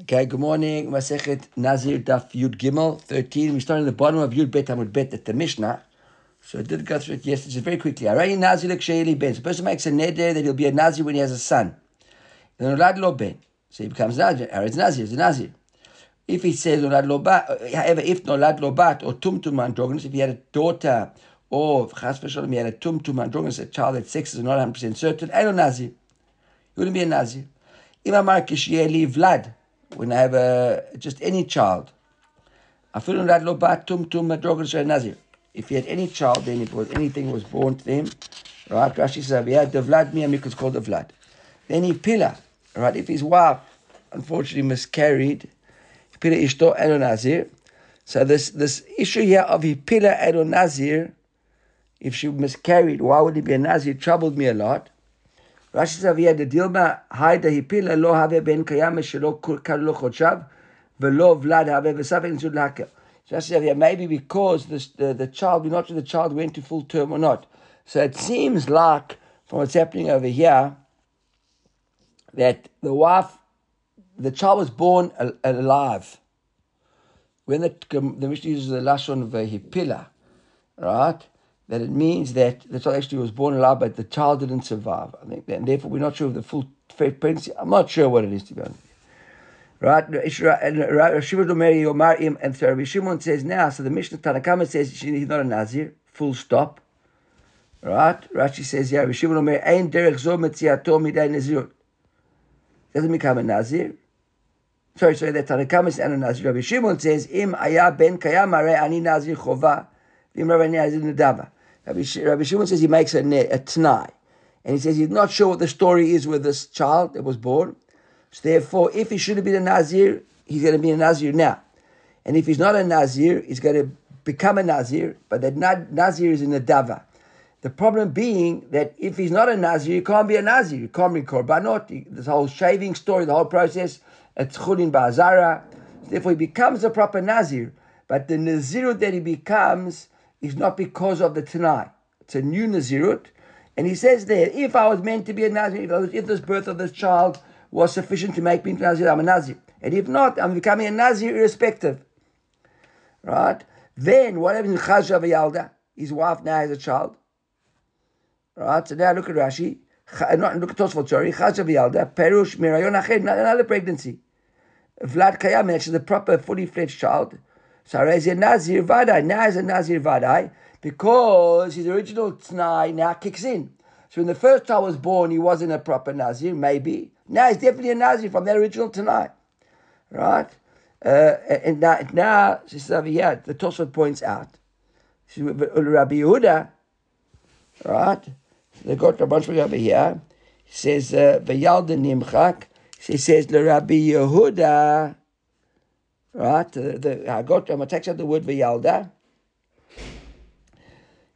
Okay, good morning. Masechet Nazir Daf Yud Gimel 13. We start at the bottom of Yud Bet Amud Bet at the Mishnah. So I did go through it yesterday, just very quickly. Arei Nazir l'kshe'eli ben. So a person makes a neder that he'll be a Nazir when he has a son. Nolad lo ben. So he becomes Nazir. Arei Nazir is a Nazir. If he says nolad lo bat, however, if nolad lo bat or tumtum androgynous, if he had a daughter or chas v'shalom he had a tumtum androgynous, a child that sex is not 100% certain, ain't Nazir. He wouldn't be a Nazir. Im amar kishi'eli vlad. When I have just any child, if he had any child, then it was anything was born to him, right? Rashi says, "Yeah, the Vlad miamik is called the Vlad." Then he pila, right? If his wife unfortunately miscarried, pila ishto elo nazir. So this issue here of he pila elo nazir, if she miscarried, why would he be a nazir? Troubled me a lot. Rashi Zavia the Dilma Haida Hipila Lo Have Ben Kayame Shelo Kurkalo Chochav Velo Vlad Have Vesavin Zulaka. Rashi Zavia, maybe because the child, we're not sure the child went to full term or not. So it seems like from what's happening over here that the child was born alive. When the Mishnah uses the Lashon Hipila, right? That it means that the child actually was born alive, but the child didn't survive. I think, and therefore we're not sure of the full pregnancy. I'm not sure what it is, to be honest. Right? And so Rabbi Shimon says now, so the Mishnah Tanakama says he's not a Nazir, full stop. Right? Rashi says, yeah, Rabbi Shimon Ein derech zo metziato midei nazirut. Doesn't become a Nazir. Sorry, that Tanakama is not a Nazir. Rabbi Shimon says, Im aya ben kayam are ani Nazir chova. Rabbi Shimon says he makes a t'nai. And he says he's not sure what the story is with this child that was born. So therefore, if he should have been a Nazir, he's going to be a Nazir now. And if he's not a Nazir, he's going to become a Nazir. But that Nazir is in the Dava. The problem being that if he's not a Nazir, he can't be a Nazir. He can't be Korbanot. This whole shaving story, the whole process, it's Chulin Ba'azara. Therefore, he becomes a proper Nazir. But the Nazirut that he becomes is not because of the Tanai. It's a new Nazirut. And he says there, if I was meant to be a Nazir, if this birth of this child was sufficient to make me into Nazir, I'm a Nazir. And if not, I'm becoming a Nazir irrespective. Right? Then, what happens in Chazra V'yalda? His wife now has a child. Right? So now look at Rashi. Look at Tosfot, sorry. Chazra V'yalda, Perush, Mirayon Acher, another pregnancy. Vlad Kayam, that's the proper, fully-fledged child. So as a Nazir Vadai, now is a Nazir Vadai, because his original T'nai now kicks in. So when the first child was born, he wasn't a proper Nazir, maybe. Now he's definitely a Nazir from that original T'nai. Right? And now, this is over here, the Tosfot points out. Rabbi Yehuda, right? They got a bunch of over here. He says, V'yalda nimchak. He says, Rabbi Yehuda. Right, I'm going to take out the word V'yalda.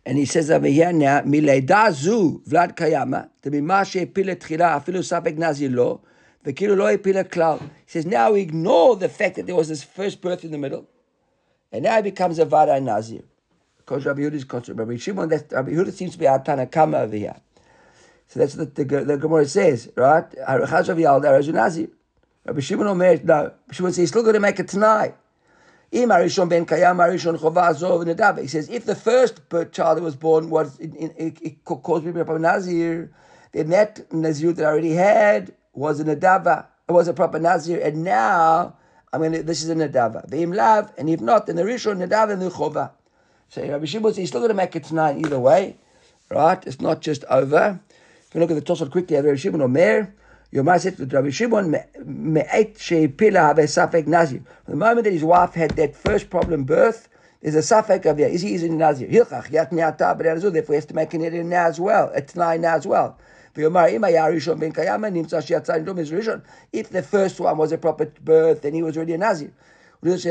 And he says over here now, Mileida zu Vlad Kayama, to be Mashe Pila Tchila, Afilu Sapek Nazir Lo, V'kilu Lo Pila Klal. He says, now we ignore the fact that there was this first birth in the middle, and now it becomes a Vadai Nazir. Because Rabbi Yehuda is concerned. Rabbi Shimon, Rabbi Yehuda seems to be our Tanakama over here. So that's what the Gemara says, right? Harachaz V'yalda, Razu Nazir. Rabbi Shimon omer, no, Shimon says he's still going to make it tonight. He says, if the first child that was born was it caused me to become a Nazir, then that Nazir that I already had was a Nadava, was a proper Nazir, and now this is a Nadava. Ve'im lav, and if not, then the Rishon Nadava and the Chova. So Rabbi Shimon says he's still going to make it tonight either way, right? It's not just over. If you look at the Tosfot quickly, Rabbi Shimon omer. You might say to Rabbi Shimon, the moment that his wife had that first problem birth, there's a safek of there. Is he a Nazir? Therefore, he has to make an edit now as well, a t'nai now as well. If the first one was a proper birth, then he was already a Nazir. Or maybe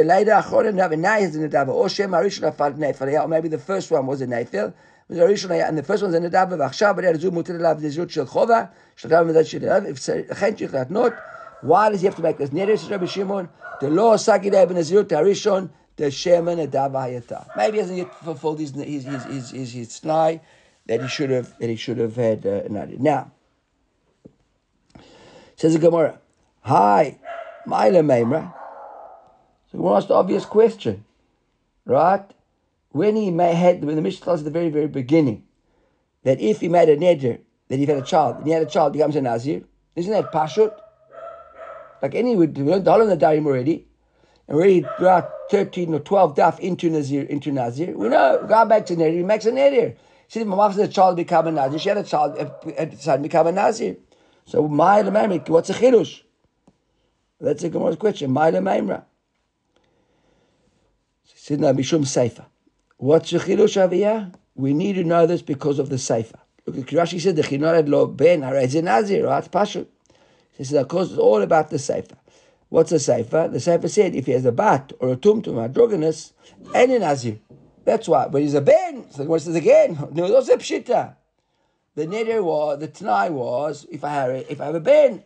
the first one was a Nafel. And the first one's a Nadava Vachshab. Why does he have to make this? Neder Rabbi Shimon, the law Sagida ben Azirut Harishon, the Shema Nadava Hayata. Maybe he hasn't yet fulfilled his t'nai that he should have had an idea. Now says the Gemara, hi. Ma'ila Memra. So we asked the obvious question, right? When the Mishnah tells at the very, very beginning that if he made a neder, that he had a child, and he had a child, becomes a Nazir, isn't that Pashut? Like any, we learned the whole of the Darim already, and we already 13 or 12 daf into Nazir. We know, go back to Nazir, he makes a Nazir. See, my wife said a child become a Nazir, she had a child, and the son become a Nazir. So, Ma'ila Memra, what's a Chidush? That's a Gemara's question, Ma'ila Memra. She said, no, Mishum Seifa. What's the Chidush over here? We need to know this because of the Seifa. Look, Rashi said, the Chinarad lo ben harazin Nazir, right? Pashut. He says, of course, it's all about the Seifa. What's the Seifa? The Seifa said, if he has a bat or a tumtum, a druganus, and a Nazir. That's why. But he's a ben. So what's this again? No, those are pshita. The neder was, the t'nai was, if I have a ben.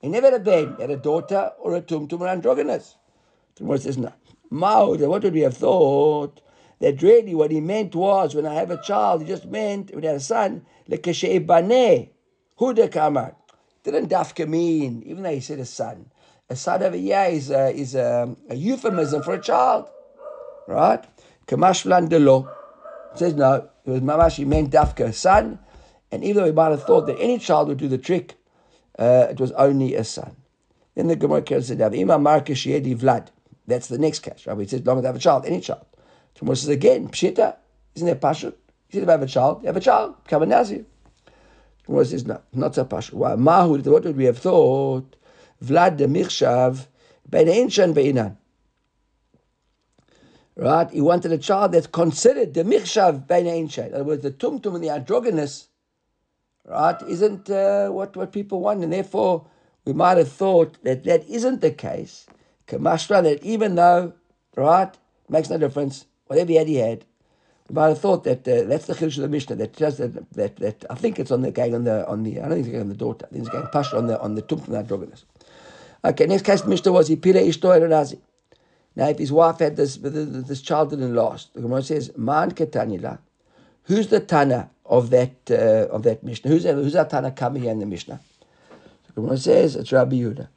He never had a ben. He had a daughter or a tumtum or androgynous. So what says no. Ma'od, what would we have thought? That really what he meant was, when I have a child, he just meant, when I have a son, lekashei baneh, huda kamar. Didn't dafka mean, even though he said a son. A son over here is a euphemism for a child. Right? Kamash v'lan delo. It says no, it was mamash, he meant dafka, a son. And even though he might have thought that any child would do the trick, it was only a son. Then the Gemara said, that's the next case. Rabbi says, long as I have a child, any child. Tomorrow says again, Pshita, isn't that Pashut? He said, if I have a child, become a Nazir. Tomorrow says, no, not so Pashut. Why? Mahud, what would we have thought? Vlad de Mirshav, Ben Einshan Beinan. Right? He wanted a child that's considered the Mirshav, Ben Einshan. In other words, the Tumtum and the androgynous, right, isn't what people want. And therefore, we might have thought that that isn't the case. Kamashra, that even though, right, makes no difference. Whatever he had. But I thought that that's the Chidush of the Mishnah. That I think it's on the gang on the. I don't think it's going on the daughter. I think it's going Pasha on the tumtum androgynous. Okay, next case the Mishnah was Yipira Ishto El Razi. Now, if his wife had this child didn't last, the Gemara says Man Ketanila. Who's the Tana of that Mishnah? Who's our Tana coming here in the Mishnah? So the Gemara says it's Rabbi Yehuda.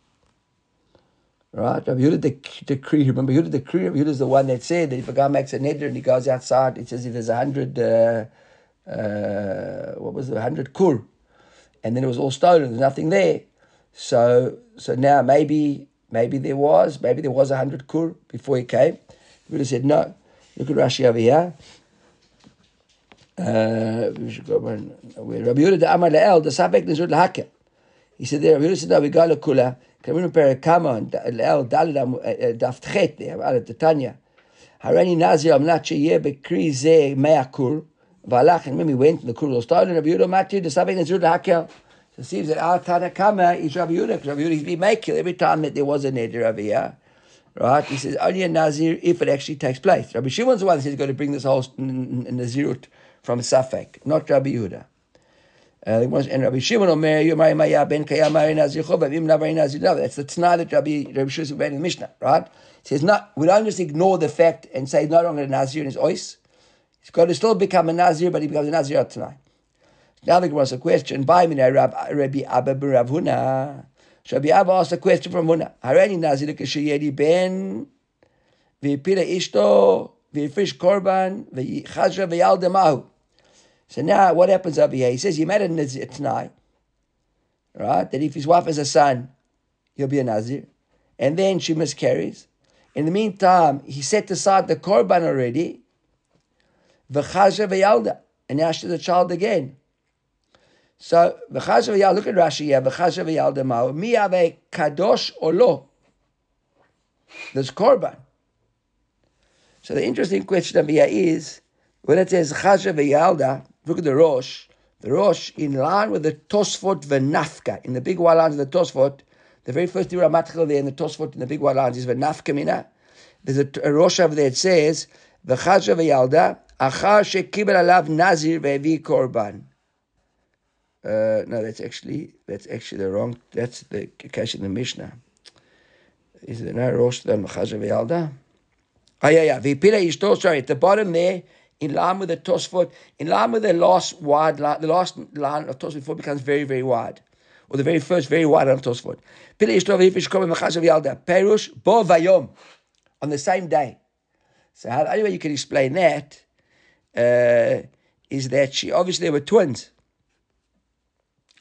Right, Rabbi Yehuda decree. Remember, Yehuda decree. Rabbi Yehuda is the one that said that if a guy makes a neder and he goes outside, it says if there's 100, what was it, 100 kur, and then it was all stolen. There's nothing there. So now maybe there was 100 kur before he came. Yehuda said no. Look at Rashi over here. We should go on. Rabbi Yehuda the Amar Le'el the Sabek Nizur L'Hake. He said there. Rabbi Yehuda said no. We go to Kula. Kamin Perakama and El Dalidam Daftchet, they have out of the Tanya. Harani Nazir Amnachi Ye Bekrize Meakur, Valach, and when we went in the Kurul Style and Rabbi Yehuda Mati, the Sabbath and Zudah Hakel. So it seems that our Tanakama is Rabbi Yehuda, because Rabbi Yehuda he'd be making every time that there was a neder over here. Right? He says only a Nazir if it actually takes place. Rabbi Shimon's the one that says he's going to bring this whole Nazirut from Safek, not Rabbi Yehuda. And Rabbi Shimon Omer, you marry Maya ben Kaya marry Nazir Chobab, Im Navari Nazir. No, that's the Tzna that Rabbi Shimon made in the Mishnah, right? He says, no, we don't just ignore the fact and say he's no longer a Nazir in his ois. He's going to still become a Nazir, but he becomes a Nazir tonight. Now the Gemara asks a question. By Mina Rabbi Abba ben Rav Huna. So Rabbi Abba asked a question from Huna. Harani Nazir Keshiyedi ben Vipira Ishto Vifish Korban Vichazra Vyal Demahu. So now what happens over here? He says he made a Nazir tonight, right? That if his wife has a son, he'll be a Nazir. And then she miscarries. In the meantime, he set aside the Korban already. V'chazra v'yalda. And now she's a child again. So, v'chazra v'yalda, look at Rashi here. V'chazra v'yalda ma'u. Mi'ave kadosh olo. There's Korban. So the interesting question over here is, when it says chazra v'yalda, look at the Rosh. The Rosh, in line with the Tosfot v'nafka, in the big white lines of the Tosfot, the very first thing Ramatchil there in the Tosfot, in the big white lines, is v'nafka mina. There's a Rosh over there that says, v'chazra v'yalda, achar shekibel alav nazir v'evi korban. No, that's actually the wrong, that's the case in the Mishnah. Is there no Rosh than v'chazra v'yalda? Oh, yeah, v'pira ishto, sorry, at the bottom there, in line with the Tosfot, in line with the last line of Tosfot before it becomes very, very wide. or the very first, very wide of Tosfot. Perush bo vayom, on the same day. So the only way you can explain that is that she obviously were twins.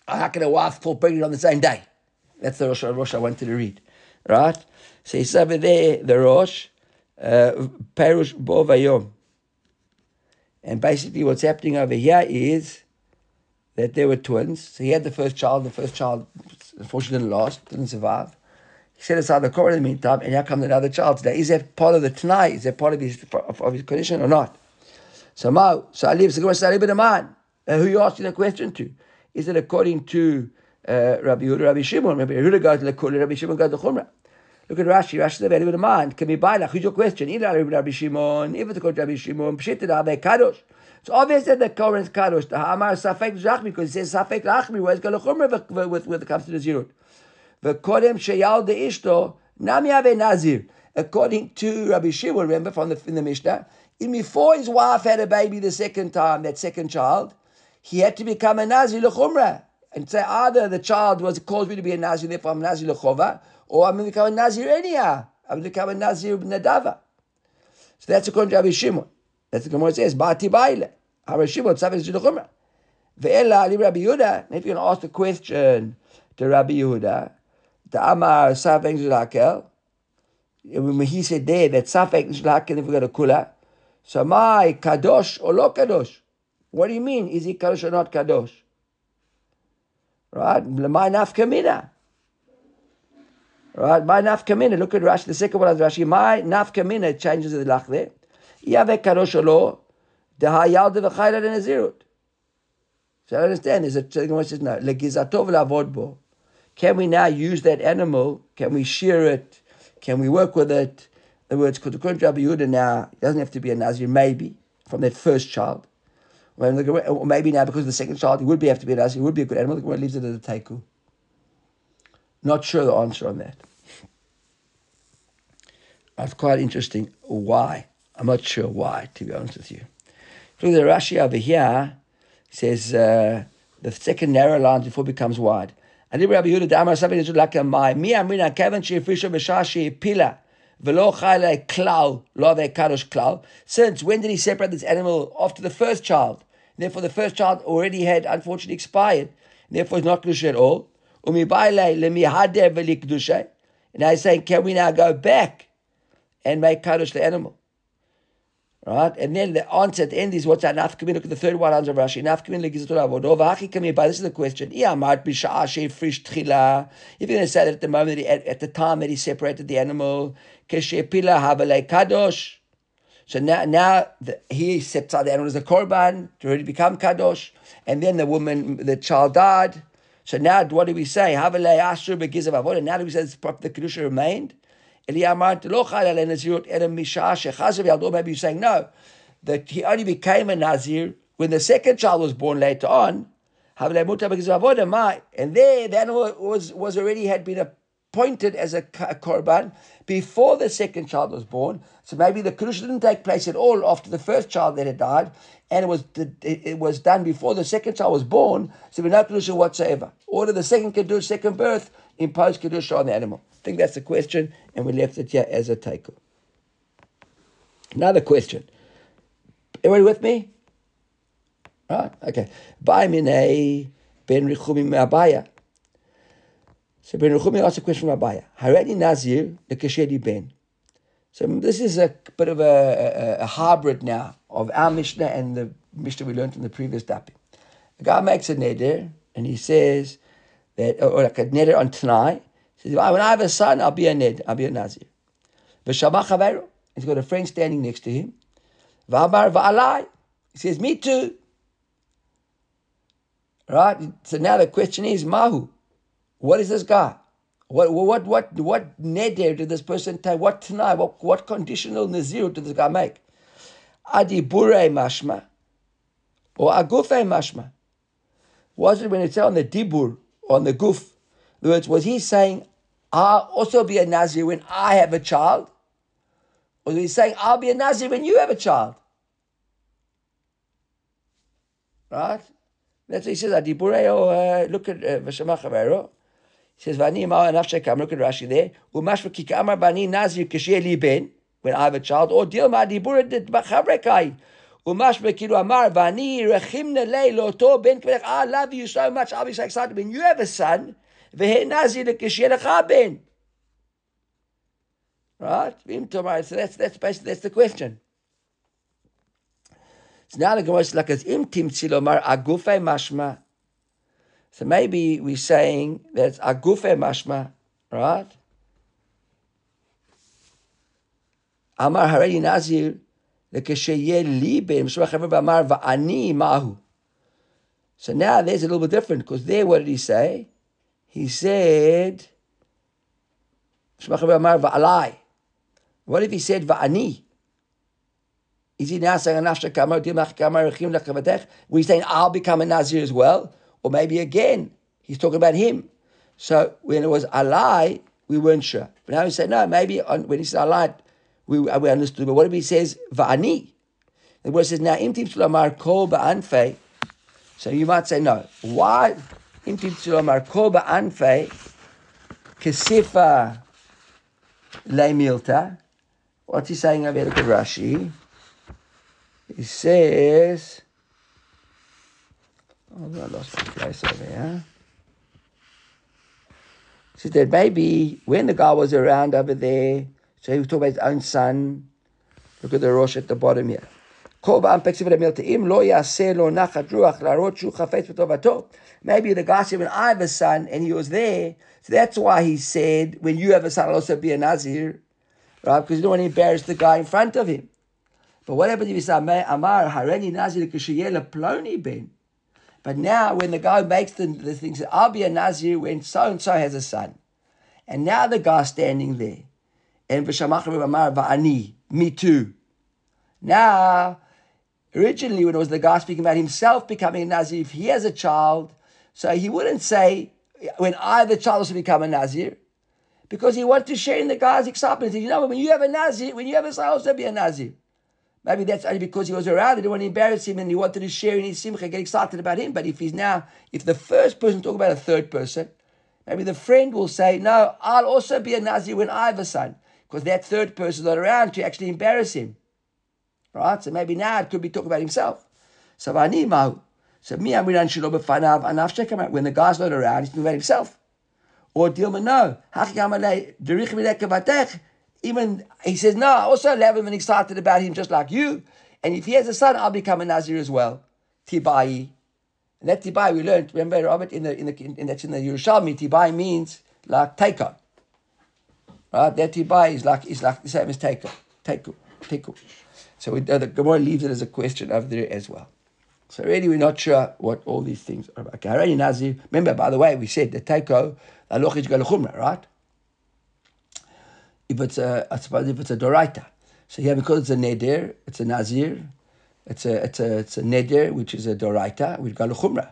How can a wife fall pregnant on the same day? That's the Rosh I wanted to read, right? So it's over there, the Rosh, Perush bo vayom. And basically what's happening over here is that they were twins. So he had the first child. The first child, unfortunately, didn't last, didn't survive. He set aside the Korah in the meantime, and now comes another child today. Is that part of the Tanai? Is that part of his condition or not? So I leave. So a bit of mine. Who you asking the question to? Is it according to Rabbi Yehuda, Rabbi Shimon? Rabbi Yehuda goes to the Korah, Rabbi Shimon goes to the Chumrah. Look at Rashi. Rashi says a bit of mine. Can be by like, who's your question? Either Rabbi Shimon, if it's according to Rabbi Shimon, Pshita Rabbi Kadosh. It's obvious that the Korah is Kadosh. The Hamar Safek Zachmi, because it says Safek Rachmi, where it's got a Chumrah when it comes to the Zirut. According to Rabbi Shimon, remember from in the Mishnah, before his wife had a baby the second time, that second child, he had to become a Nazir l'chumra and say either the child was caused me to be a Nazir, therefore I'm a Nazir l'chova, or I'm going to become a Nazir anyhow. I'm going to become a Nazir b'nadava. So that's according to Rabbi Shimon. That's the Gemara says. Bati baile. Rabbi Shimon suffers l'chumra. Ve'ela li Rabbi Yehuda. If you're going to ask the question to Rabbi Yehuda. The Amar Safek Zulakel. When he said there that Safek Zulakel, if we got a Kula, so my Kadosh or lo Kadosh? What do you mean? Is he Kadosh or not Kadosh? Right? My nafkamina. Right? My nafkamina. Look at Rashi. The second one is Rashi. My nafkamina changes the lach there. Yaveh Kadosh or lo. The Hayal de V'chayla de Nazirut. So I understand. There's a says no. Legizatov la'avod bo. Can we now use that animal? Can we shear it? Can we work with it? In other words, according to Rabbi Yehuda now, it doesn't have to be a Nazir, maybe, from that first child. Or maybe now, because of the second child, it would have to be a Nazir, it would be a good animal. The Gemara leaves it as a teiku. Not sure the answer on that. That's quite interesting. Why? I'm not sure why, to be honest with you. Look at the Rashi over here. It says, the second narrow line before it becomes wide. And if Rabbi Yehuda Amar something is like a my me amrina kavan she official beshashi pila velo chayla klau lo ve kadosh klau. Since when did he separate this animal after the first child? Therefore, the first child already had unfortunately expired. Therefore, it's not kedusha at all. Umi baile le mihade veli kedusha. And I say, can we now go back and make kadosh the animal? Right, and then the answer at the end is what's that? Nafkamin. Look at the third one of Rashi. Nafkamin legizatura avodo v'achi kamei by. This is the question. If you're going to say that at the moment, at the time that he separated the animal, keshe pila havelei kadosh. So now he sets out the animal as a korban to already become kadosh, and then the child died. So now what do we say? Havelei asher begizav avodo. Now do we say the kedusha remained? Maybe you're saying no, that he only became a Nazir when the second child was born later on. And there the animal was already had been appointed as a korban before the second child was born. So maybe the kedusha didn't take place at all after the first child that had died, and it was done before the second child was born. So there was no kedusha whatsoever. Order the second birth imposed kedusha on the animal. I think that's the question, and we left it here as a taiko. Another question. Everybody with me? All right? Okay. By Minei Ben Rukhmi Abaya. So Ben Rukhmi asked a question from Abaya. Harani Nazir the Keshedi Ben. So this is a bit of a hybrid now of our Mishnah and the Mishnah we learned in the previous dapi. A guy makes a neder, and he says that, or like a neder on Tanai. When I have a son, I'll be a ned, I'll be a Nazir. V'shamach haveru, he's got a friend standing next to him. V'amar v'alai, he says, me too. Right? So now the question is, mahu, what is this guy? What neder did this person take? What tanai? What conditional nazir did this guy make? Adibure mashma, or agufe mashma. Was it when it's on the dibur, on the guf? In other words, was he saying, I'll also be a Nazir when I have a child? Or was he saying, I'll be a Nazir when you have a child? Right? That's what he says. Adibureo, look at Veshama Chavero. He says, Vani Ma'al Nafshekam, look at Rashi there. Umashva Kikamar Bani Nazir Kishye Li Ben, when I have a child, or Dilma Adibura Dit Bachabrekai. Umashva Kilu Amar Vani Rechimna Lei Loto Ben Kmelech. I love you so much. I'll be so excited when you have a son. Vehe Nazir Kishye Lecha Ben. Right? So that's basically that's the question. So now the Gemara is like as im timtzi lomar agufay mashma. So maybe we're saying that's agufay mashma, right? Amar harei nazir lekesheye li ben mishmachaver b'amar va'ani mahu. So now there's a little bit different because there, what did he say? He said mishmachaver b'amar va'alai. What if he said va'ani? Is he now saying we're saying I'll become a Nazir as well? Or maybe again, he's talking about him. So when it was Alai, we weren't sure. But now he said, no, maybe when he says Alai, we understood. But what if he says Va'ani? The word says, now Imtim Sulamar Kol Ba'anfei. So you might say, no. Why Imtim Sulamar Kol Ba'anfei Kesifa Leimilta? What's he saying over here? Look at Rashi. He says, oh, I lost my place over here. He said that maybe when the guy was around over there, so he was talking about his own son. Look at the Rosh at the bottom here. Maybe the guy said, when I have a son, and he was there, so that's why he said, when you have a son, I'll also be a Nazir, right? Because you don't want to embarrass the guy in front of him. But what happens if you say, Amar, Hareni Nazir, Kishiyela, Ploni Ben? But now when the guy makes the thing, says, I'll be a Nazir when so-and-so has a son. And now the guy's standing there. And Vishamachar Amar, Va'ani, me too. Now, originally when it was the guy speaking about himself becoming a Nazir, if he has a child, so he wouldn't say, when I have a child also become a Nazir, because he wants to share in the guy's excitement. He says, you know, when you have a Nazir, when you have a son, also be a Nazir. Maybe that's only because he was around. They didn't want to embarrass him and he wanted to share in his simcha, get excited about him. But if he's now, if the first person talk about a third person, maybe the friend will say, no, I'll also be a Nazir when I have a son. Because that third person's not around to actually embarrass him. Right? So maybe now it could be talking about himself. So when the guy's not around, he's talking about himself. Or Dilma, no. Even he says, no, I also love him and excited about him just like you. And if he has a son, I'll become a Nazir as well. Tibai. And that Tibai we learned, remember, Robert, that's in the Yerushalmi, Tibai means like take on. Right? That Tibai is like the same as take on. Take on. So the Gemara leaves it as a question over there as well. So really we're not sure what all these things are about. Okay, already Nazir. Remember, by the way, we said the Taiko, Alochij Galachumra, right? If it's a, I suppose if it's a doraita, so here because it's a neder, it's a nazir, it's a neder which is a doraita. We'd go to chumra,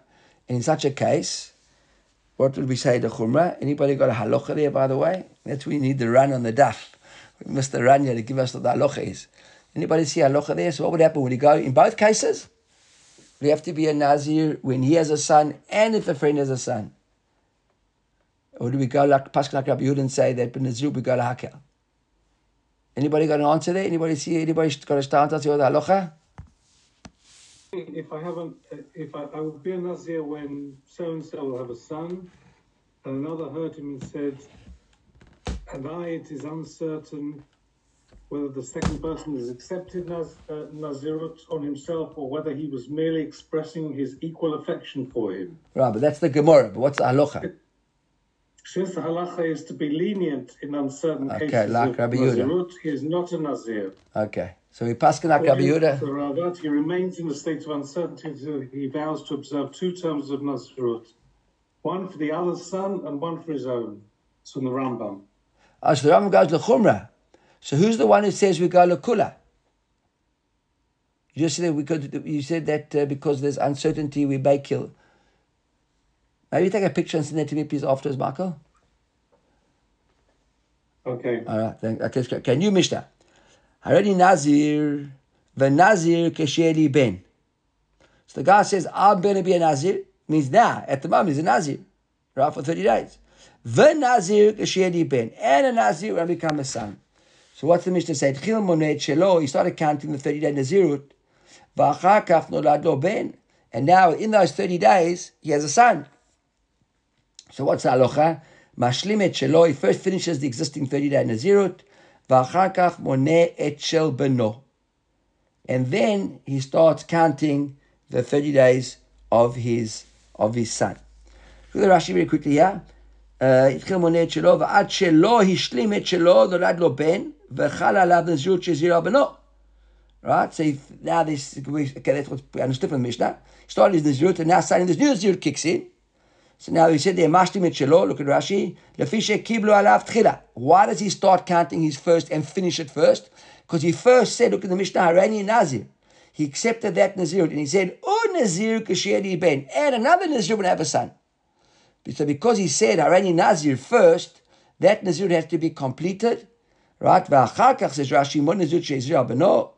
and in such a case, what would we say to chumra? Anybody got a halacha there? By the way, that's we need the run on the daf. We must the run here to give us what the halacha is. Anybody see halacha there? So what would happen? Would he go in both cases? We have to be a nazir when he has a son and if the friend has a son. Or do we go like Pasuk like Rabbi Yehuda and say that Ben Nazir we go like Hakel? Anybody got an answer there? Anybody got a start on the halacha? If I would be a Nazir when so and so will have a son, and another heard him and said, and it is uncertain whether the second person has accepted Nazirut on himself or whether he was merely expressing his equal affection for him. Right, but that's the Gemara. But what's the halacha? Since the halacha is to be lenient in uncertain cases, like Rabbi Yehuda is not a Nazir. Okay, so we pass like Rabbi Yehuda. He remains in the state of uncertainty until he vows to observe two terms of Nazirut, one for the other's son and one for his own. It's from the Rambam. So the Rambam goes lechumra. So who's the one who says we go lekula? You just said that because there's uncertainty we may kill. Maybe take a picture and send that to me, please, afterwards, Michael. Okay. All right. Okay, new Mishnah. Harei Nazir, v'Nazir kesheli ben. So the guy says, I'm going to be a Nazir. Means now, at the moment, he's a Nazir, right, for 30 days. The Nazir, Kashedi Ben, and a Nazir will become a son. So what's the Mishnah say? He started counting the 30-day Nazirut. V'achakaf nolad ben. And now, in those 30 days, he has a son. So what's the halacha? Mashlim et shelo. He first finishes the existing 30-day Nazirut. V'achakaf moneh et shel beno. And then he starts counting the 30 days of his son. Look at the Rashi very quickly here. Right? So now this, okay, that's what we understood from the Mishnah. He started his Nazirut and now starting this new Nazirut kicks in. So now he said there, Mashlim et shelo, look at Rashi. Why does he start counting his first and finish it first? Because he first said, look at the Mishnah, Harani Nazir. He accepted that Nazirut and he said, O Nazir Kashedi Ben, and another Nazir will have a son. So because he said Harani Nazir first, that Nazirut has to be completed. Right? V'achakach says Rashi, Mon Nazirut She'ezir Beno,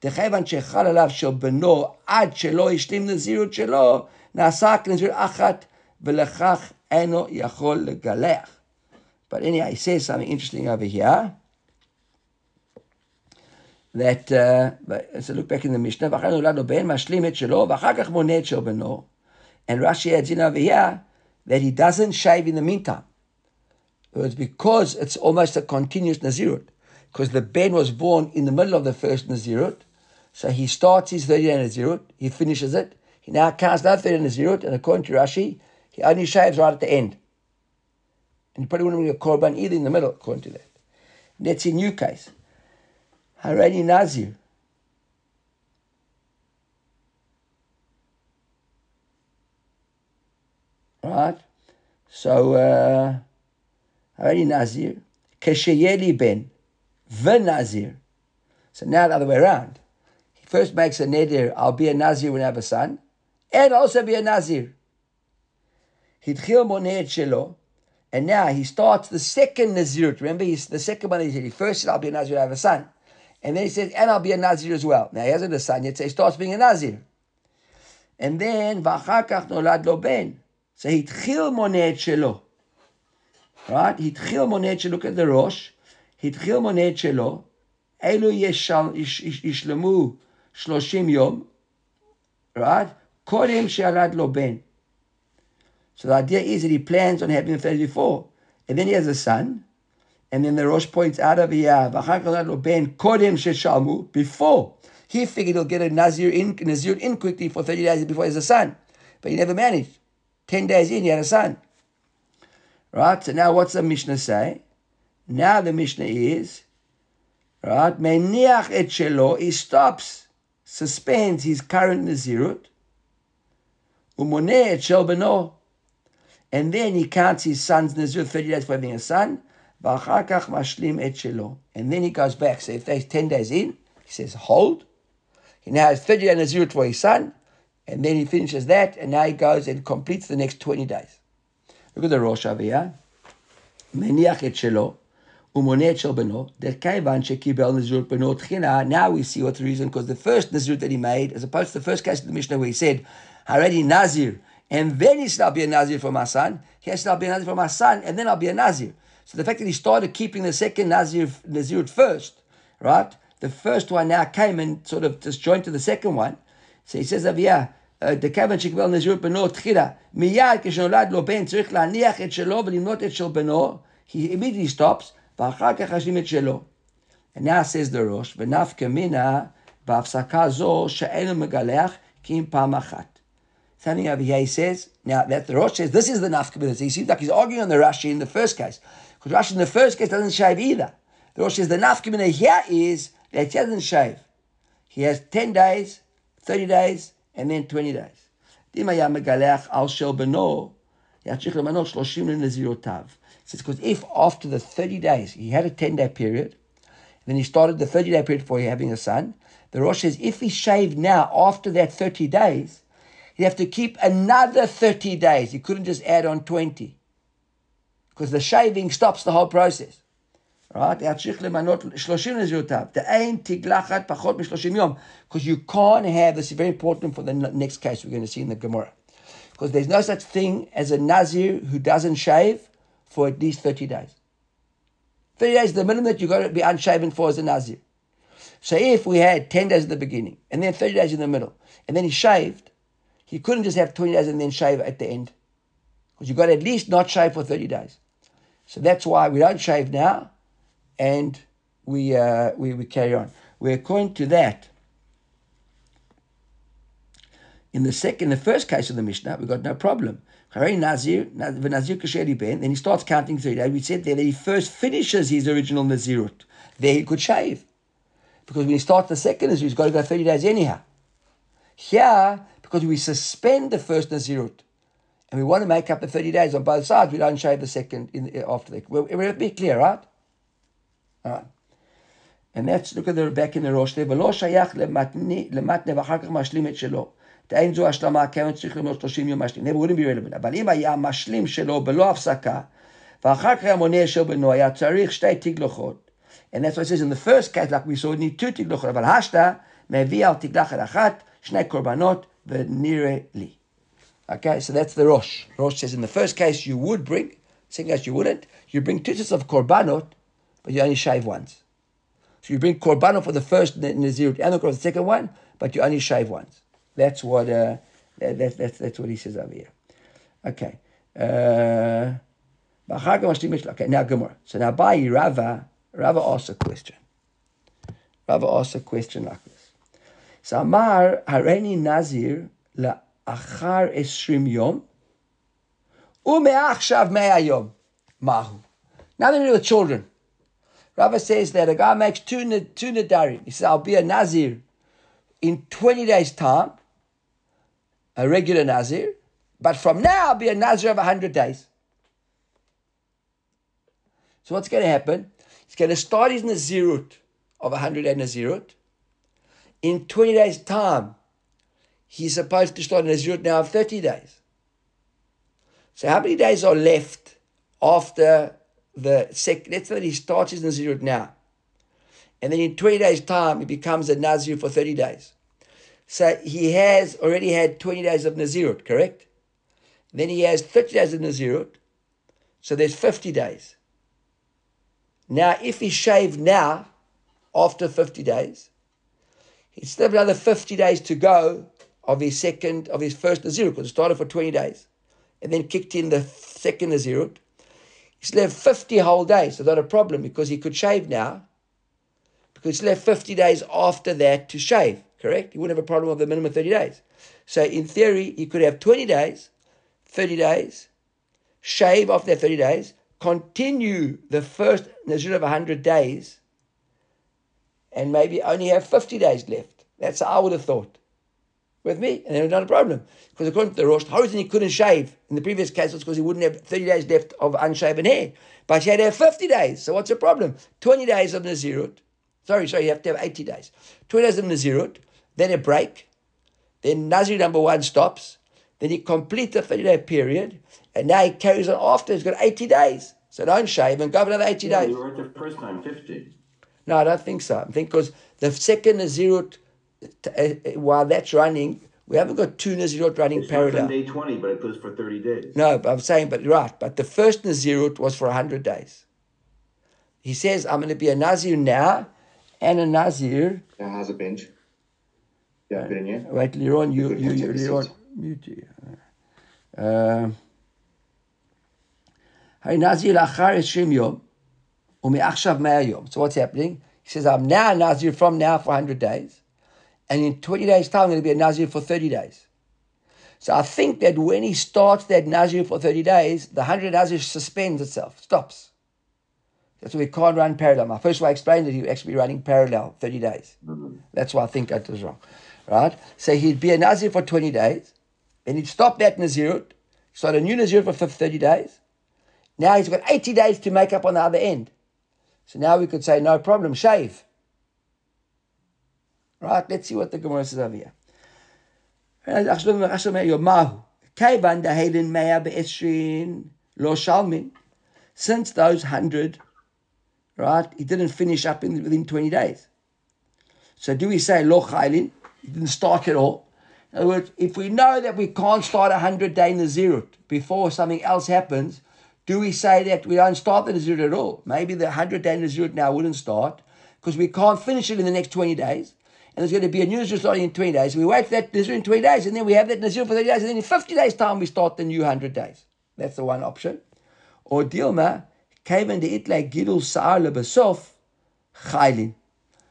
Dechevan She'chal Alav Shel Beno, Ad Shelo Yishlim Nazirut Shelo, Nasak Nazir Achat, V'lechach Eno Yachol Legaleach. But anyhow, he says something interesting over here. That so look back in the Mishnah. And Rashi adds in over here that he doesn't shave in the meantime. It's because it's almost a continuous Nazirut. Because the Ben was born in the middle of the first Nazirut. So he starts his 30-day Nazirut. He finishes it. He now counts that 30-day Nazirut. And according to Rashi, he only shaves right at the end. And he probably wouldn't be a Korban either in the middle, according to that. And that's a new case. Harani Nazir. Right? So, Harani Nazir. Kesheyeli Ben. The Nazir. So now the other way around. He first makes a neder, I'll be a Nazir when I have a son. And also be a Nazir. Hidchil moneh shelo. And now he starts the second Nazirut. Remember, he's the second one he said. He first said, I'll be a Nazir when I have a son. And then he says, and I'll be a Nazir as well. Now he hasn't a son yet, so he starts being a Nazir. And then, V'achakach nolad lo ben. So hitchil moneh shelo. Right? Hitchil moneh shelo. Look at the Rosh. Hitchil moneh shelo. Elu yishlemu 30 yom. Right? Kodem she'alad lo ben. So the idea is that he plans on having a 34. And then he has a son. And then the Rosh points out of here, before he figured he'll get a Nazir in quickly for 30 days before he has a son. But he never managed. 10 days in, he had a son. Right? So now what's the Mishnah say? Now the Mishnah is, right? Meniach et shelo, he stops, suspends his current Nazirut. Umoneh et shel beno. And then he counts his son's Nazirut 30 days for having a son. And then he goes back. So if there's 10 days in, he says, hold. He now has 30 days Nazirut for his son. And then he finishes that. And now he goes and completes the next 20 days. Look at the Rosh over here. Now we see what's the reason. Because the first Nazirut that he made, as opposed to the first case of the Mishnah where he said, Harani Nazir. And then he said, I'll be a Nazir for my son. He said, I'll be a Nazir for my son. And then I'll be a Nazir. So the fact that he started keeping the second Nazirut first, right? The first one now came and sort of disjointed the second one. So he says, Rabbiya, Dekavan shekibel Nazirut beno tchila, miyad keshenolad lo ben tzrich laniach et shelo v'limnot et shel beno. He immediately stops. V'achar kach hashlim et shelo. And now says the Rosh, v'nafka mina b'afsaka zo she'enu megaleach ki im pam achat. Something over here he says, now that the Rosh says, this is the nafka mina. So he seems like he's arguing on the Rashi in the first case. Because Rashi in the first case doesn't shave either. The Rosh says the nafka mina here is that he doesn't shave. He has 10 days, 30 days, and then 20 days. It says, because if after the 30 days, he had a 10-day period, and then he started the 30-day period for having a son, the Rosh says, if he shaved now after that 30 days, he'd have to keep another 30 days. He couldn't just add on 20. Because the shaving stops the whole process. right? Because you can't have, this is very important for the next case we're going to see in the Gemara, because there's no such thing as a Nazir who doesn't shave for at least 30 days. 30 days is the minimum that you've got to be unshaven for as a Nazir. So if we had 10 days at the beginning, and then 30 days in the middle, and then he shaved, he couldn't just have 20 days and then shave at the end. Because you've got to at least not shave for 30 days. So that's why we don't shave now, and we carry on. We're according to that. In the first case of the Mishnah, we've got no problem. Then he starts counting 30 days. We said there that he first finishes his original Nazirut. There he could shave. Because when he starts the second Nazirut, he's got to go 30 days anyhow. Here, because we suspend the first Nazirut, and we want to make up the 30 days on both sides, we don't shave the second after that. We're a bit clear, right? All right. And let's look at the back in the Rosh. They wouldn't be relevant. And that's what it says in the first case, like we saw, we need two tiglochot. Okay, so that's the Rosh. Rosh says in the first case you would bring, second case you wouldn't. You bring two sets of korbanot, but you only shave once. So you bring korbanot for the first Nazirut and the second one, but you only shave once. That's what that's what he says over here. Okay. Okay, now Gemara. So now by Rava asks a question. Rava asks a question like this. Samar Hareni Nazir La Achar Esrim Yom Umeachshav Mea Yom Mahu. Nothing to do with children. Rava says that a guy makes two Nadarim. He says, I'll be a Nazir in 20 days' time. A regular Nazir, but from now I'll be a Nazir of 100 days. So what's going to happen? He's going to start his Nazirut of 100 day Nazirut. In 20 days' time, he's supposed to start a Nazirut now of 30 days. So how many days are left after the second? Let's say he starts his Nazirut now. And then in 20 days' time, he becomes a Nazir for 30 days. So he has already had 20 days of Nazirut, correct? Then he has 30 days of Nazirut. So there's 50 days. Now, if he shaved now, after 50 days, he'd still have another 50 days to go of his first Nazirut, because it started for 20 days, and then kicked in the second Nazirut. He still have 50 whole days. So not a problem, because he could shave now, because he still have 50 days after that to shave. Correct? He wouldn't have a problem with the minimum 30 days. So in theory, he could have 20 days, 30 days, shave after that 30 days, continue the first Nazirut of 100 days, and maybe only have 50 days left. That's how I would have thought. With me? And then it's not a problem. Because according to the Rosh, the reason he couldn't shave in the previous case was because he wouldn't have 30 days left of unshaven hair. But he had to have 50 days. So what's the problem? 20 days of Nazirut. Sorry, you have to have 80 days. 20 days of Nazirut. Then a break, then Nazir number one stops, then he completes the 30-day period, and now he carries on after. He's got 80 days. So don't shave and go for another 80 days. You were at the first time, 50. No, I don't think so. I think because the second Nazirut, while that's running, we haven't got two Nazirut running parallel. It's from day 20, but it goes for 30 days. No, but I'm saying, but right, but the first Nazirut was for 100 days. He says, I'm going to be a Nazir now, and a Nazir... That has a bench. Yeah, right, Liron, Liron, mute you. So what's happening? He says, I'm now a Nazir from now for 100 days, and in 20 days' time, I'm going to be a Nazir for 30 days. So I think that when he starts that Nazir for 30 days, the 100 Nazir suspends itself, stops. That's why we can't run parallel. My first way I explained it, he would actually be running parallel 30 days. That's why I think that was wrong. Right? So he'd be a Nazir for 20 days, then he'd stop that Nazirut, start a new Nazirut for 30 days. Now he's got 80 days to make up on the other end. So now we could say, no problem, shave. Right? Let's see what the Gemara says over here. Since those 100 right? He didn't finish up within 20 days. So do we say lo chaylin? He didn't start at all. In other words, if we know that we can't start 100-day nazirut before something else happens, do we say that we don't start the nazirut at all? Maybe the 100-day nazirut now wouldn't start because we can't finish it in the next 20 days. And there's going to be a new nazirut starting in 20 days. We wait for that nazirut in 20 days, and then we have that nazirut for 30 days, and then in 50 days' time we start the new 100 days. That's the one option. Or Dilma came into it like Gidul Sa'ar Lebasof Chaylin.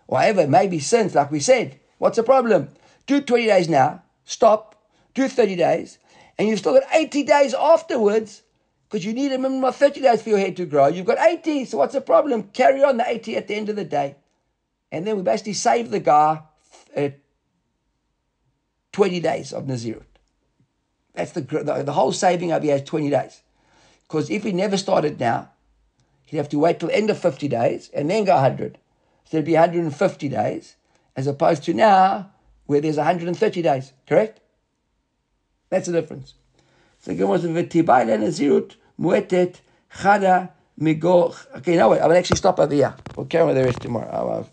Or ever, maybe since, like we said, what's the problem? Do 20 days now, stop, do 30 days, and you've still got 80 days afterwards because you need a minimum of 30 days for your hair to grow. You've got 80, so what's the problem? Carry on the 80 at the end of the day. And then we basically save the guy 20 days of Nazirut. That's the whole saving of he has 20 days. Because if he never started now, he'd have to wait till the end of 50 days and then go 100. So it'd be 150 days as opposed to now where there's 130 days, correct? That's the difference. So again, was v'tibayla nazirut muetet chada migo. Okay, you know what? I will actually stop over here. We'll carry on with the rest tomorrow.